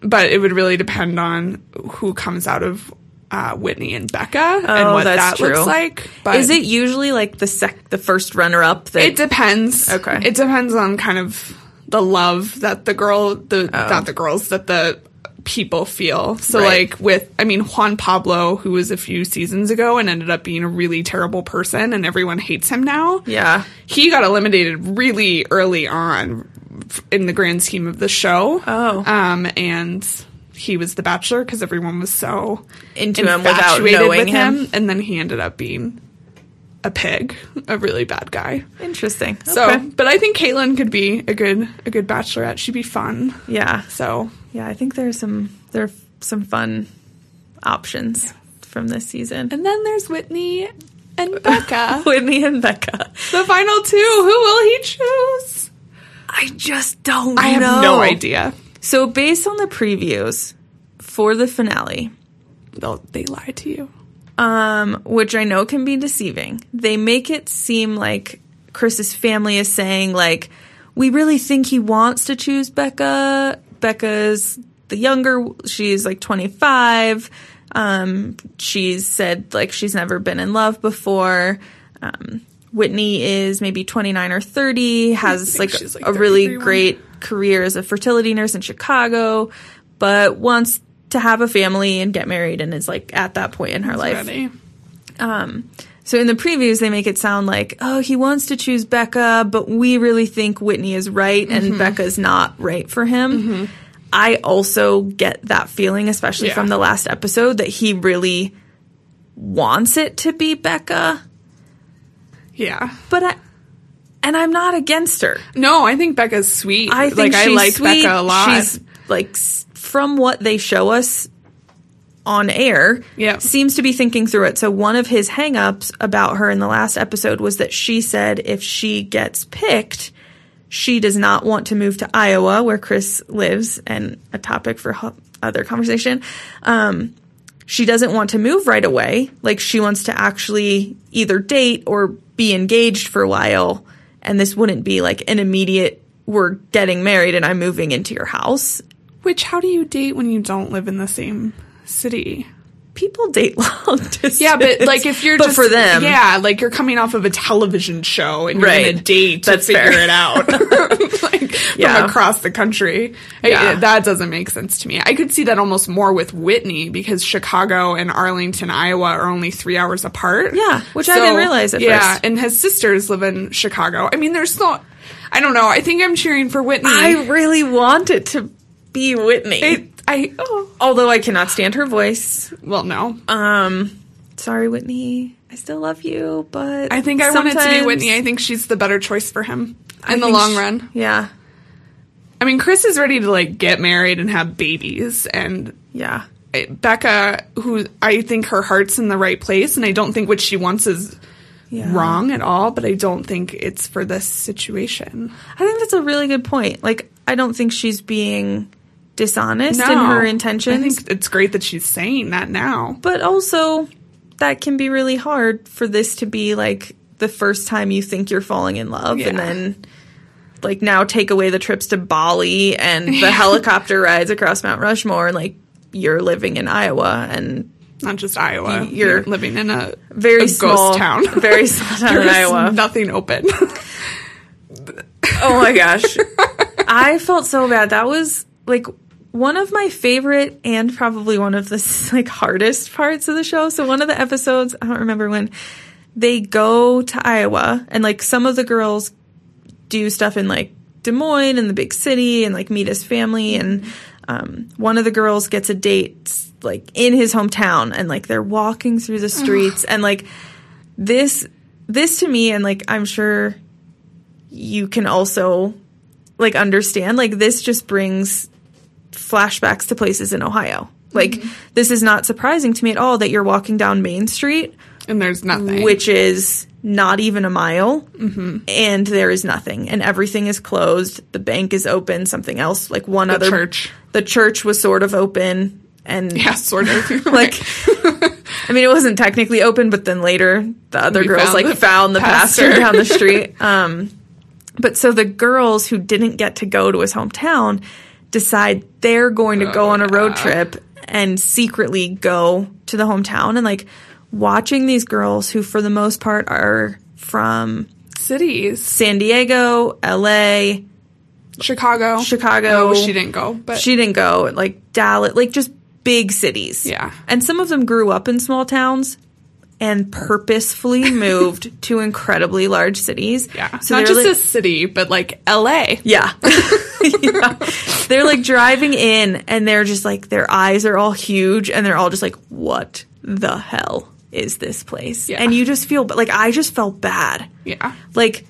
but it would really depend on who comes out of uh, Whitney and Becca oh, and what that true. looks like. But is it usually, like, the sec- the first runner-up? That- it depends. Okay. It depends on kind of... the love that the girl, the oh. not the girls, that the people feel. So, right. like, with, I mean, Juan Pablo, who was a few seasons ago and ended up being a really terrible person, and everyone hates him now. Yeah. He got eliminated really early on in the grand scheme of the show. Oh. Um, and he was the Bachelor because everyone was so into him without knowing with him. him. And then he ended up being... a pig, a really bad guy. Interesting. So, okay. But I think Caitlin could be a good a good Bachelorette. She'd be fun. Yeah. So, yeah, I think there's some there are some fun options yeah. from this season. And then there's Whitney and Becca. Whitney and Becca. The final two. Who will he choose? I just don't. I know. I have no idea. So, based on the previews for the finale, they'll, they lie to you. Um, which I know can be deceiving. They make it seem like Chris's family is saying, like, we really think he wants to choose Becca. Becca's the younger. She's, like, twenty-five. Um, she's said, like, she's never been in love before. Um, Whitney is maybe twenty-nine or thirty, has, like, like, a really great career as a fertility nurse in Chicago, but wants to have a family and get married and is, like, at that point in her That's life. Um, so in the previews, they make it sound like, oh, he wants to choose Becca, but we really think Whitney is right and mm-hmm. Becca's not right for him. Mm-hmm. I also get that feeling, especially yeah. from the last episode, that he really wants it to be Becca. Yeah. But I... And I'm not against her. No, I think Becca's sweet. I think like, she's I like sweet. Becca a lot. She's, like... from what they show us on air, yeah. seems to be thinking through it. So one of his hang-ups about her in the last episode was that she said if she gets picked, she does not want to move to Iowa, where Chris lives, and a topic for ho- other conversation. Um, she doesn't want to move right away. Like, she wants to actually either date or be engaged for a while, and this wouldn't be, like, an immediate, we're getting married and I'm moving into your house. Which, how do you date when you don't live in the same city? People date long distance. Yeah, but, like, if you're but just... for them. Yeah, like, you're coming off of a television show and you're right. going to date That's to figure fair. It out. Like, yeah. from across the country. Yeah. It, it, that doesn't make sense to me. I could see that almost more with Whitney, because Chicago and Arlington, Iowa are only three hours apart. Yeah, which so, I didn't realize at yeah, first. Yeah, and his sisters live in Chicago. I mean, there's still... I don't know. I think I'm cheering for Whitney. I really want it to... be Whitney. It, I oh. Although I cannot stand her voice. Well, no. Um, sorry, Whitney. I still love you, but I think I sometimes... wanted to be Whitney. I think she's the better choice for him in the long she, run. Yeah. I mean, Chris is ready to, like, get married and have babies, and yeah, Becca, who I think her heart's in the right place, and I don't think what she wants is yeah. wrong at all. But I don't think it's for this situation. I think that's a really good point. Like, I don't think she's being dishonest no, in her intentions. I think it's great that she's saying that now. But also, that can be really hard for this to be, like, the first time you think you're falling in love. Yeah. And then, like, now take away the trips to Bali and the helicopter rides across Mount Rushmore. And, like, you're living in Iowa and... Not just Iowa. You're, you're living in a very a small ghost town. Very small town in Iowa. Nothing open. Oh my gosh. I felt so bad. That was like one of my favorite and probably one of the like hardest parts of the show. So one of the episodes, I don't remember when, they go to Iowa and like some of the girls do stuff in like Des Moines and the big city and like meet his family, and um, one of the girls gets a date like in his hometown, and like they're walking through the streets and like this this to me, and like I'm sure you can also like understand, like this just brings flashbacks to places in Ohio. Like mm-hmm. this is not surprising to me at all that you're walking down Main Street and there's nothing, which is not even a mile, mm-hmm. and there is nothing, and everything is closed. The bank is open. Something else, like one the other church. The church was sort of open, and yeah, sort of. Like, I mean, it wasn't technically open, but then later the other we girls found like the found the pastor. pastor down the street. Um, but so the girls who didn't get to go to his hometown decide they're going to oh, go on a road yeah. trip and secretly go to the hometown, and like. Watching these girls who, for the most part, are from cities, San Diego, L A, Chicago, Chicago. Oh, she didn't go, but she didn't go. Like Dallas, like just big cities. Yeah, and some of them grew up in small towns and purposefully moved to incredibly large cities. Yeah, so not just like, a city, but like L A. Yeah. Yeah, they're like driving in, and they're just like their eyes are all huge, and they're all just like, "What the hell?" is this place. Yeah. And you just feel, like, I just felt bad. Yeah. Like,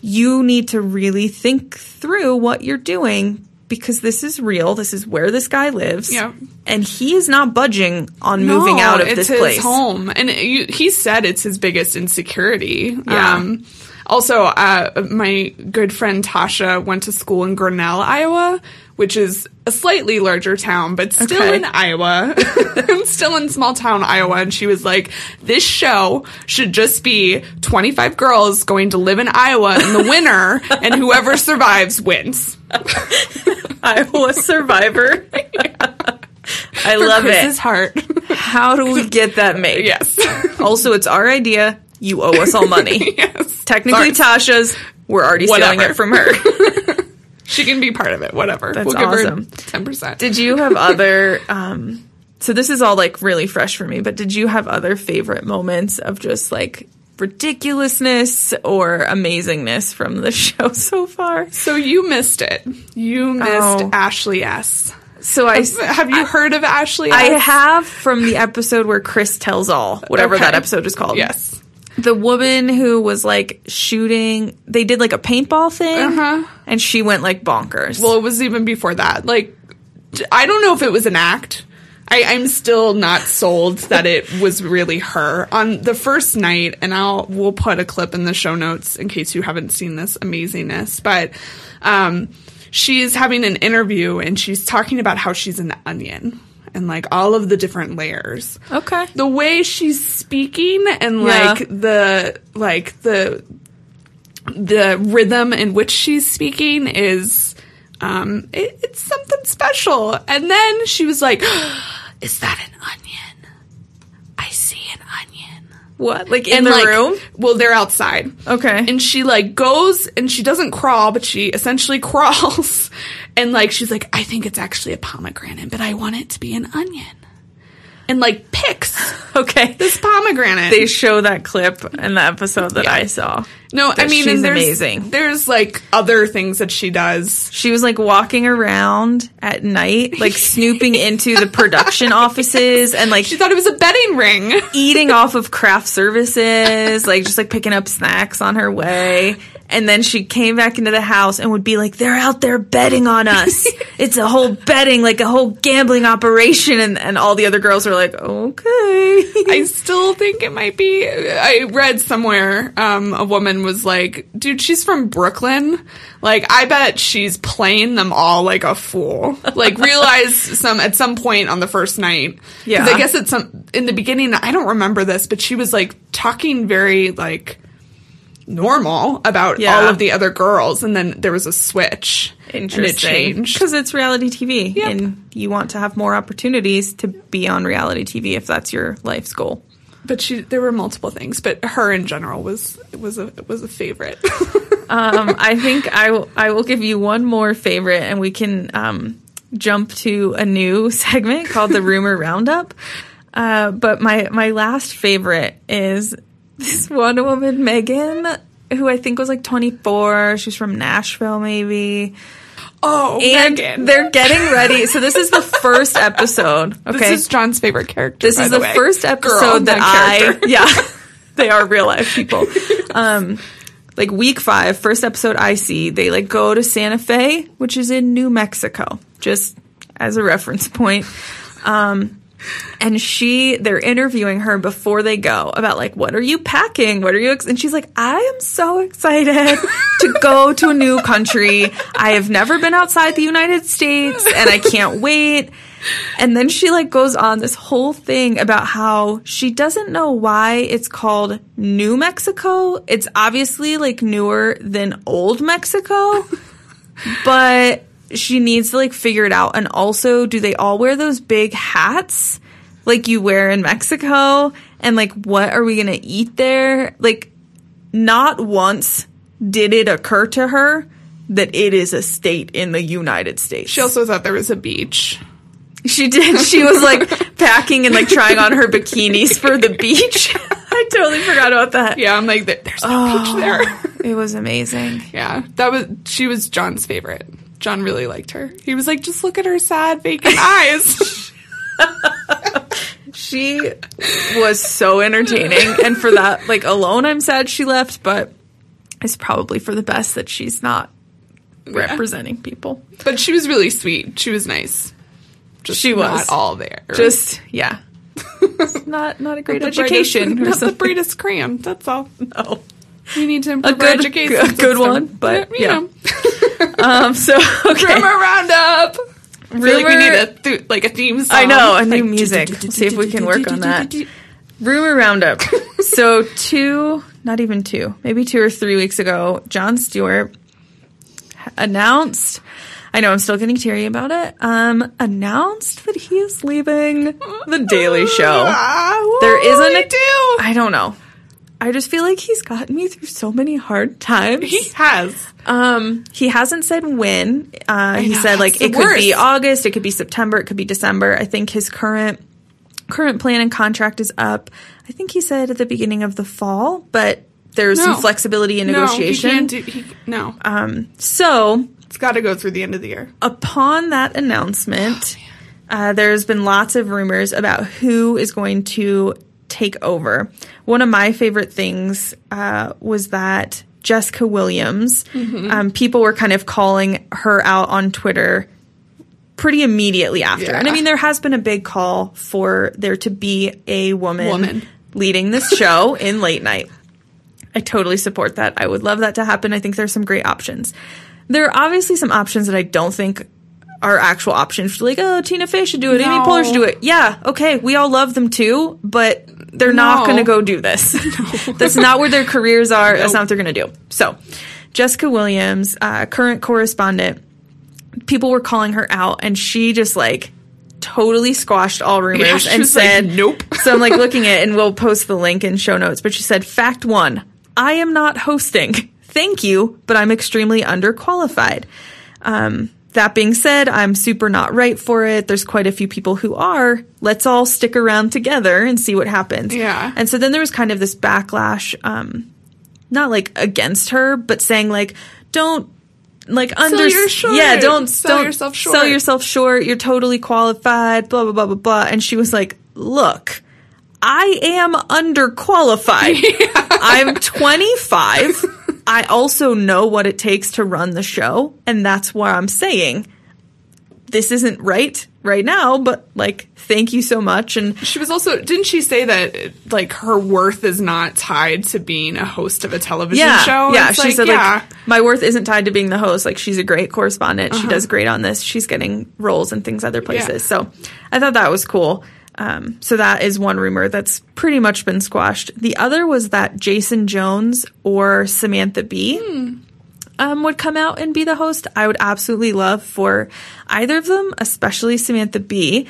you need to really think through what you're doing, because this is real. This is where this guy lives. Yeah. And he is not budging on no, moving out of this place. It's his home. And it, you, he said it's his biggest insecurity. Yeah. Um, also, uh, my good friend Tasha went to school in Grinnell, Iowa, which is a slightly larger town, but still okay. in Iowa, still in small town Iowa. And she was like, this show should just be twenty-five girls going to live in Iowa in the winter, and whoever survives wins. Iowa Survivor. Yeah. I For love Chris's it. Heart. How do we get that made? Yes. Also, it's our idea. You owe us all money. Yes. Technically, Sorry. Tasha's. We're already Whatever. Stealing it from her. She can be part of it, whatever. That's we'll give awesome. Her ten percent. Did you have other, um, so this is all, like, really fresh for me, but did you have other favorite moments of just, like, ridiculousness or amazingness from the show so far? So you missed it. You missed oh. Ashley S. So I... Have you I, heard of Ashley S? I have, from the episode where Chris tells all, whatever okay. that episode is called. Yes. The woman who was, like, shooting, they did, like, a paintball thing, uh-huh. and she went, like, bonkers. Well, it was even before that. Like, I don't know if it was an act. I, I'm still not sold that it was really her. On the first night, and I'll we'll put a clip in the show notes in case you haven't seen this amazingness, but um, she's having an interview, and she's talking about how she's an onion. And, like, all of the different layers. Okay. The way she's speaking and, yeah. like, the, like, the, the rhythm in which she's speaking is, um, it, it's something special. And then she was like, is that an onion? I see an onion. What? Like, in and the like, room? Well, they're outside. Okay. And she, like, goes, and she doesn't crawl, but she essentially crawls. And, like, she's like, I think it's actually a pomegranate, but I want it to be an onion. And, like, picks okay. this pomegranate. They show that clip in the episode that yeah. I saw. No, I mean, she's and there's, amazing. There's, like, other things that she does. She was, like, walking around at night, like, snooping into the production offices. Yes. And, like, she thought it was a betting ring. Eating off of craft services, like, just, like, picking up snacks on her way. And then she came back into the house and would be like, they're out there betting on us. It's a whole betting, like a whole gambling operation. And, and all the other girls were like, okay. I still think it might be. I read somewhere um, a woman was like, dude, she's from Brooklyn. Like, I bet she's playing them all like a fool. Like, realize some at some point on the first night. Yeah. Because I guess it's some, in the beginning, I don't remember this, but she was like talking very like normal about yeah. all of the other girls, and then there was a switch. Interesting. And it changed. Because it's reality T V, yep. and you want to have more opportunities to be on reality T V if that's your life's goal. But she, there were multiple things, but her in general was was a was a favorite. um, I think I w- I will give you one more favorite, and we can um, jump to a new segment called the Rumor Roundup. Uh, but my my last favorite is this one woman, Megan, who I think was like twenty-four. She's from Nashville, maybe. Oh, and Megan. They're getting ready. So this is the first episode. Okay, this is John's favorite character. This by is the, the way. first episode Girl, that I. Yeah, they are real life people. Um, like week five, first episode I see. They like go to Santa Fe, which is in New Mexico, just as a reference point. Um, And she, they're interviewing her before they go about, like, what are you packing? What are you, ex-? And she's like, I am so excited to go to a new country. I have never been outside the United States, and I can't wait. And then she, like, goes on this whole thing about how she doesn't know why it's called New Mexico. It's obviously, like, newer than Old Mexico, but she needs to, like, figure it out. And also, do they all wear those big hats like you wear in Mexico? And, like, what are we going to eat there? Like, not once did it occur to her that it is a state in the United States. She also thought there was a beach. She did. She was, like, packing and, like, trying on her bikinis for the beach. I totally forgot about that. Yeah, I'm like, there's no oh, beach there. It was amazing. Yeah. That was, she was John's favorite. John really liked her. He was like, just look at her sad, vacant eyes. She was so entertaining. And for that, like, alone, I'm sad she left. But it's probably for the best that she's not yeah. representing people. But she was really sweet. She was nice. Just she was. Not all there. Just, yeah. It's not, not a great not education. Brightest, not the brightest crayon. That's all. No. We need to improve a good, our education. A good system. One, but, but you yeah. know. Um, so, okay. Rumor Roundup. I feel like we need a, th- like a theme song. I know, a new music. We'll see if we can work on that. Rumor Roundup. So two, not even two, maybe two or three weeks ago, Jon Stewart announced, I know I'm still getting teary about it, um, announced that he is leaving The Daily Show. What there isn't a, do? I don't know. I just feel like he's gotten me through so many hard times. He has. Um, he hasn't said when. Uh, he know, said, like, it worst. could be August, it could be September, it could be December. I think his current current plan and contract is up. I think he said at the beginning of the fall, but there's no. some flexibility in negotiation. No, he can't do, he, no. Um, so. It's got to go through the end of the year. Upon that announcement, oh, uh, there's been lots of rumors about who is going to take over. One of my favorite things uh, was that Jessica Williams, mm-hmm. um, people were kind of calling her out on Twitter pretty immediately after. Yeah. And I mean, there has been a big call for there to be a woman, woman. leading this show in late night. I totally support that. I would love that to happen. I think there's some great options. There are obviously some options that I don't think our actual options, like, oh, Tina Fey should do it, no. Amy Poehler should do it. Yeah, okay, we all love them too, but they're no. not going to go do this. No. That's not where their careers are. Nope. That's not what they're going to do. So, Jessica Williams, uh, current correspondent, people were calling her out, and she just, like, totally squashed all rumors yeah, and said, like, nope. So I'm, like, looking at it, and we'll post the link in show notes, but she said, fact one, I am not hosting. Thank you, but I'm extremely underqualified. Um... That being said, I'm super not right for it. There's quite a few people who are. Let's all stick around together and see what happens. Yeah. And so then there was kind of this backlash, um, not like against her, but saying like, don't like under, yeah, don't sell don't yourself short. Sell yourself short. You're totally qualified. Blah blah blah blah blah. And she was like, look, I am underqualified. Yeah. I'm twenty-five. I also know what it takes to run the show, and that's why I'm saying this isn't right right now, but, like, thank you so much. And she was also, didn't she say that, like, her worth is not tied to being a host of a television yeah, show? Yeah, it's she like, said, yeah. like, my worth isn't tied to being the host. Like, she's a great correspondent. Uh-huh. She does great on this. She's getting roles and things other places. Yeah. So I thought that was cool. Um, so that is one rumor that's pretty much been squashed. The other was that Jason Jones or Samantha Bee Hmm. Um, would come out and be the host. I would absolutely love for either of them, especially Samantha Bee.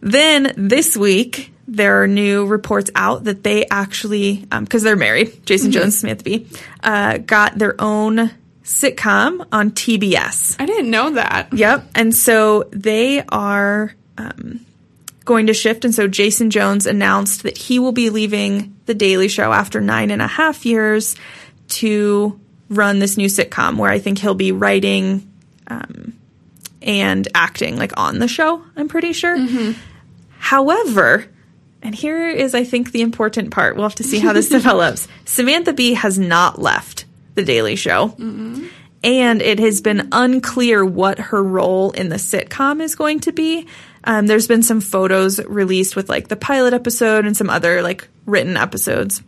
Then this week, there are new reports out that they actually, um, because they're married, Jason mm-hmm. Jones, Samantha Bee, uh, got their own sitcom on T B S. I didn't know that. Yep. And so they are um, going to shift. And so Jason Jones announced that he will be leaving The Daily Show after nine and a half years to run this new sitcom where I think he'll be writing um, and acting, like, on the show, I'm pretty sure. Mm-hmm. However, and here is, I think, the important part. We'll have to see how this develops. Samantha Bee has not left The Daily Show, mm-hmm. and it has been unclear what her role in the sitcom is going to be. Um, there's been some photos released with, like, the pilot episode and some other, like, written episodes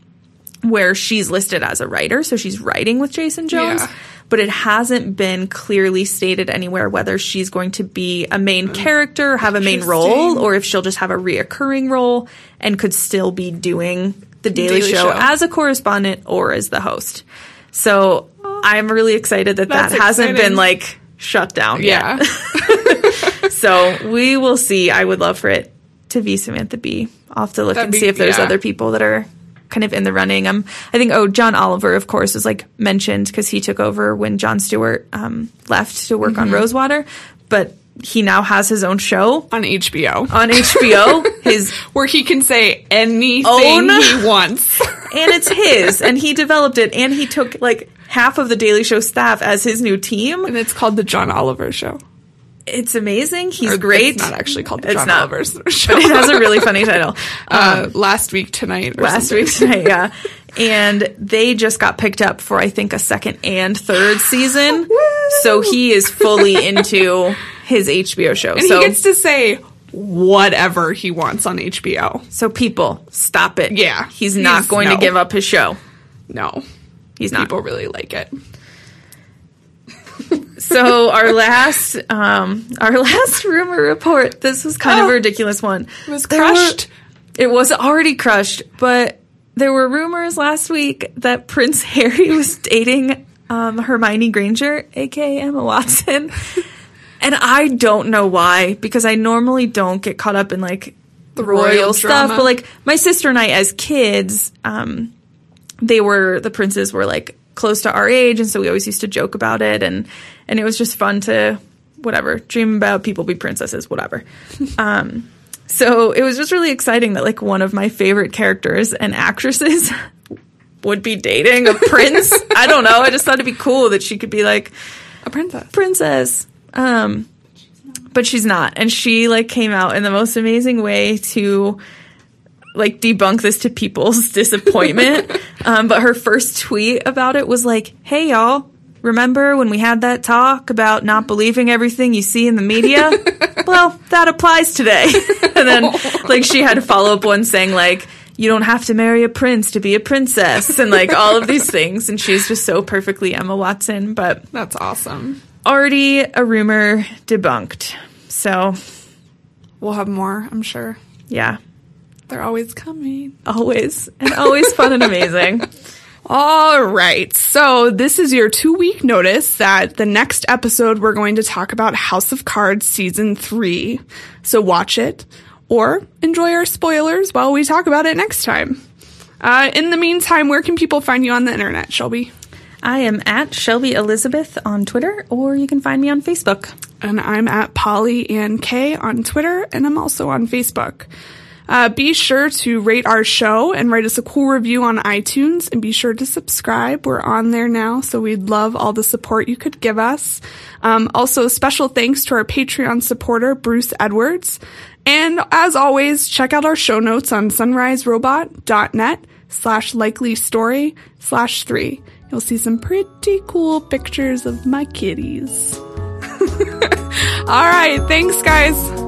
where she's listed as a writer, so she's writing with Jason Jones, yeah. but it hasn't been clearly stated anywhere whether she's going to be a main uh, character, have a main role, or if she'll just have a reoccurring role and could still be doing The Daily, Daily Show, Show as a correspondent or as the host. So well, I'm really excited that that hasn't exciting. been, like, shut down yeah. yet. So we will see. I would love for it to be Samantha Bee. I'll have to look That'd and be, see if there's yeah. other people that are kind of in the running. Um, I think, oh, John Oliver, of course, was, like, mentioned because he took over when Jon Stewart um, left to work mm-hmm. on Rosewater, but he now has his own show. On H B O. On H B O. his Where he can say anything own, he wants. And it's his, and he developed it, and he took, like, half of The Daily Show staff as his new team. And it's called The John Oliver Show. It's amazing. He's or great. It's not actually called The John Oliver Show. But it has a really funny title. Um, uh, Last Week Tonight. Or last something. Week Tonight, yeah. And they just got picked up for, I think, a second and third season. So he is fully into his H B O show. And so he gets to say whatever he wants on H B O. So people, stop it. Yeah. He's not he's, going no. to give up his show. No. He's not. People really like it. So our last, um, our last rumor report. This was kind oh, of a ridiculous one. It was there crushed. Were, it was already crushed, but there were rumors last week that Prince Harry was dating um, Hermione Granger, aka Emma Watson. And I don't know why, because I normally don't get caught up in, like, the royal, royal stuff. Drama. But, like, my sister and I, as kids, um, they were the princes were like. close to our age, and so we always used to joke about it, and and it was just fun to whatever dream about people be princesses, whatever. Um so it was just really exciting that, like, one of my favorite characters and actresses would be dating a prince. I don't know, I just thought it'd be cool that she could be, like, a princess princess um but she's not, and she, like, came out in the most amazing way to, like, debunk this to people's disappointment. Um, but her first tweet about it was like, hey, y'all, remember when we had that talk about not believing everything you see in the media? Well, that applies today. And then, like, she had a follow-up one saying, like, you don't have to marry a prince to be a princess, and, like, all of these things. And she's just so perfectly Emma Watson. But that's awesome. Already a rumor debunked. So we'll have more, I'm sure. Yeah. They're always coming. Always. And always fun and amazing. All right. So this is your two-week notice that the next episode we're going to talk about House of Cards Season three. So watch it or enjoy our spoilers while we talk about it next time. Uh, in the meantime, where can people find you on the internet, Shelby? I am at Shelby Elizabeth on Twitter, or you can find me on Facebook. And I'm at Polly Ann K on Twitter, and I'm also on Facebook. Uh, be sure to rate our show and write us a cool review on iTunes, and be sure to subscribe. We're on there now, so we'd love all the support you could give us. Um, also, special thanks to our Patreon supporter, Bruce Edwards. And as always, check out our show notes on sunrise robot dot net slash likely story slash three. You'll see some pretty cool pictures of my kitties. All right. Thanks, guys.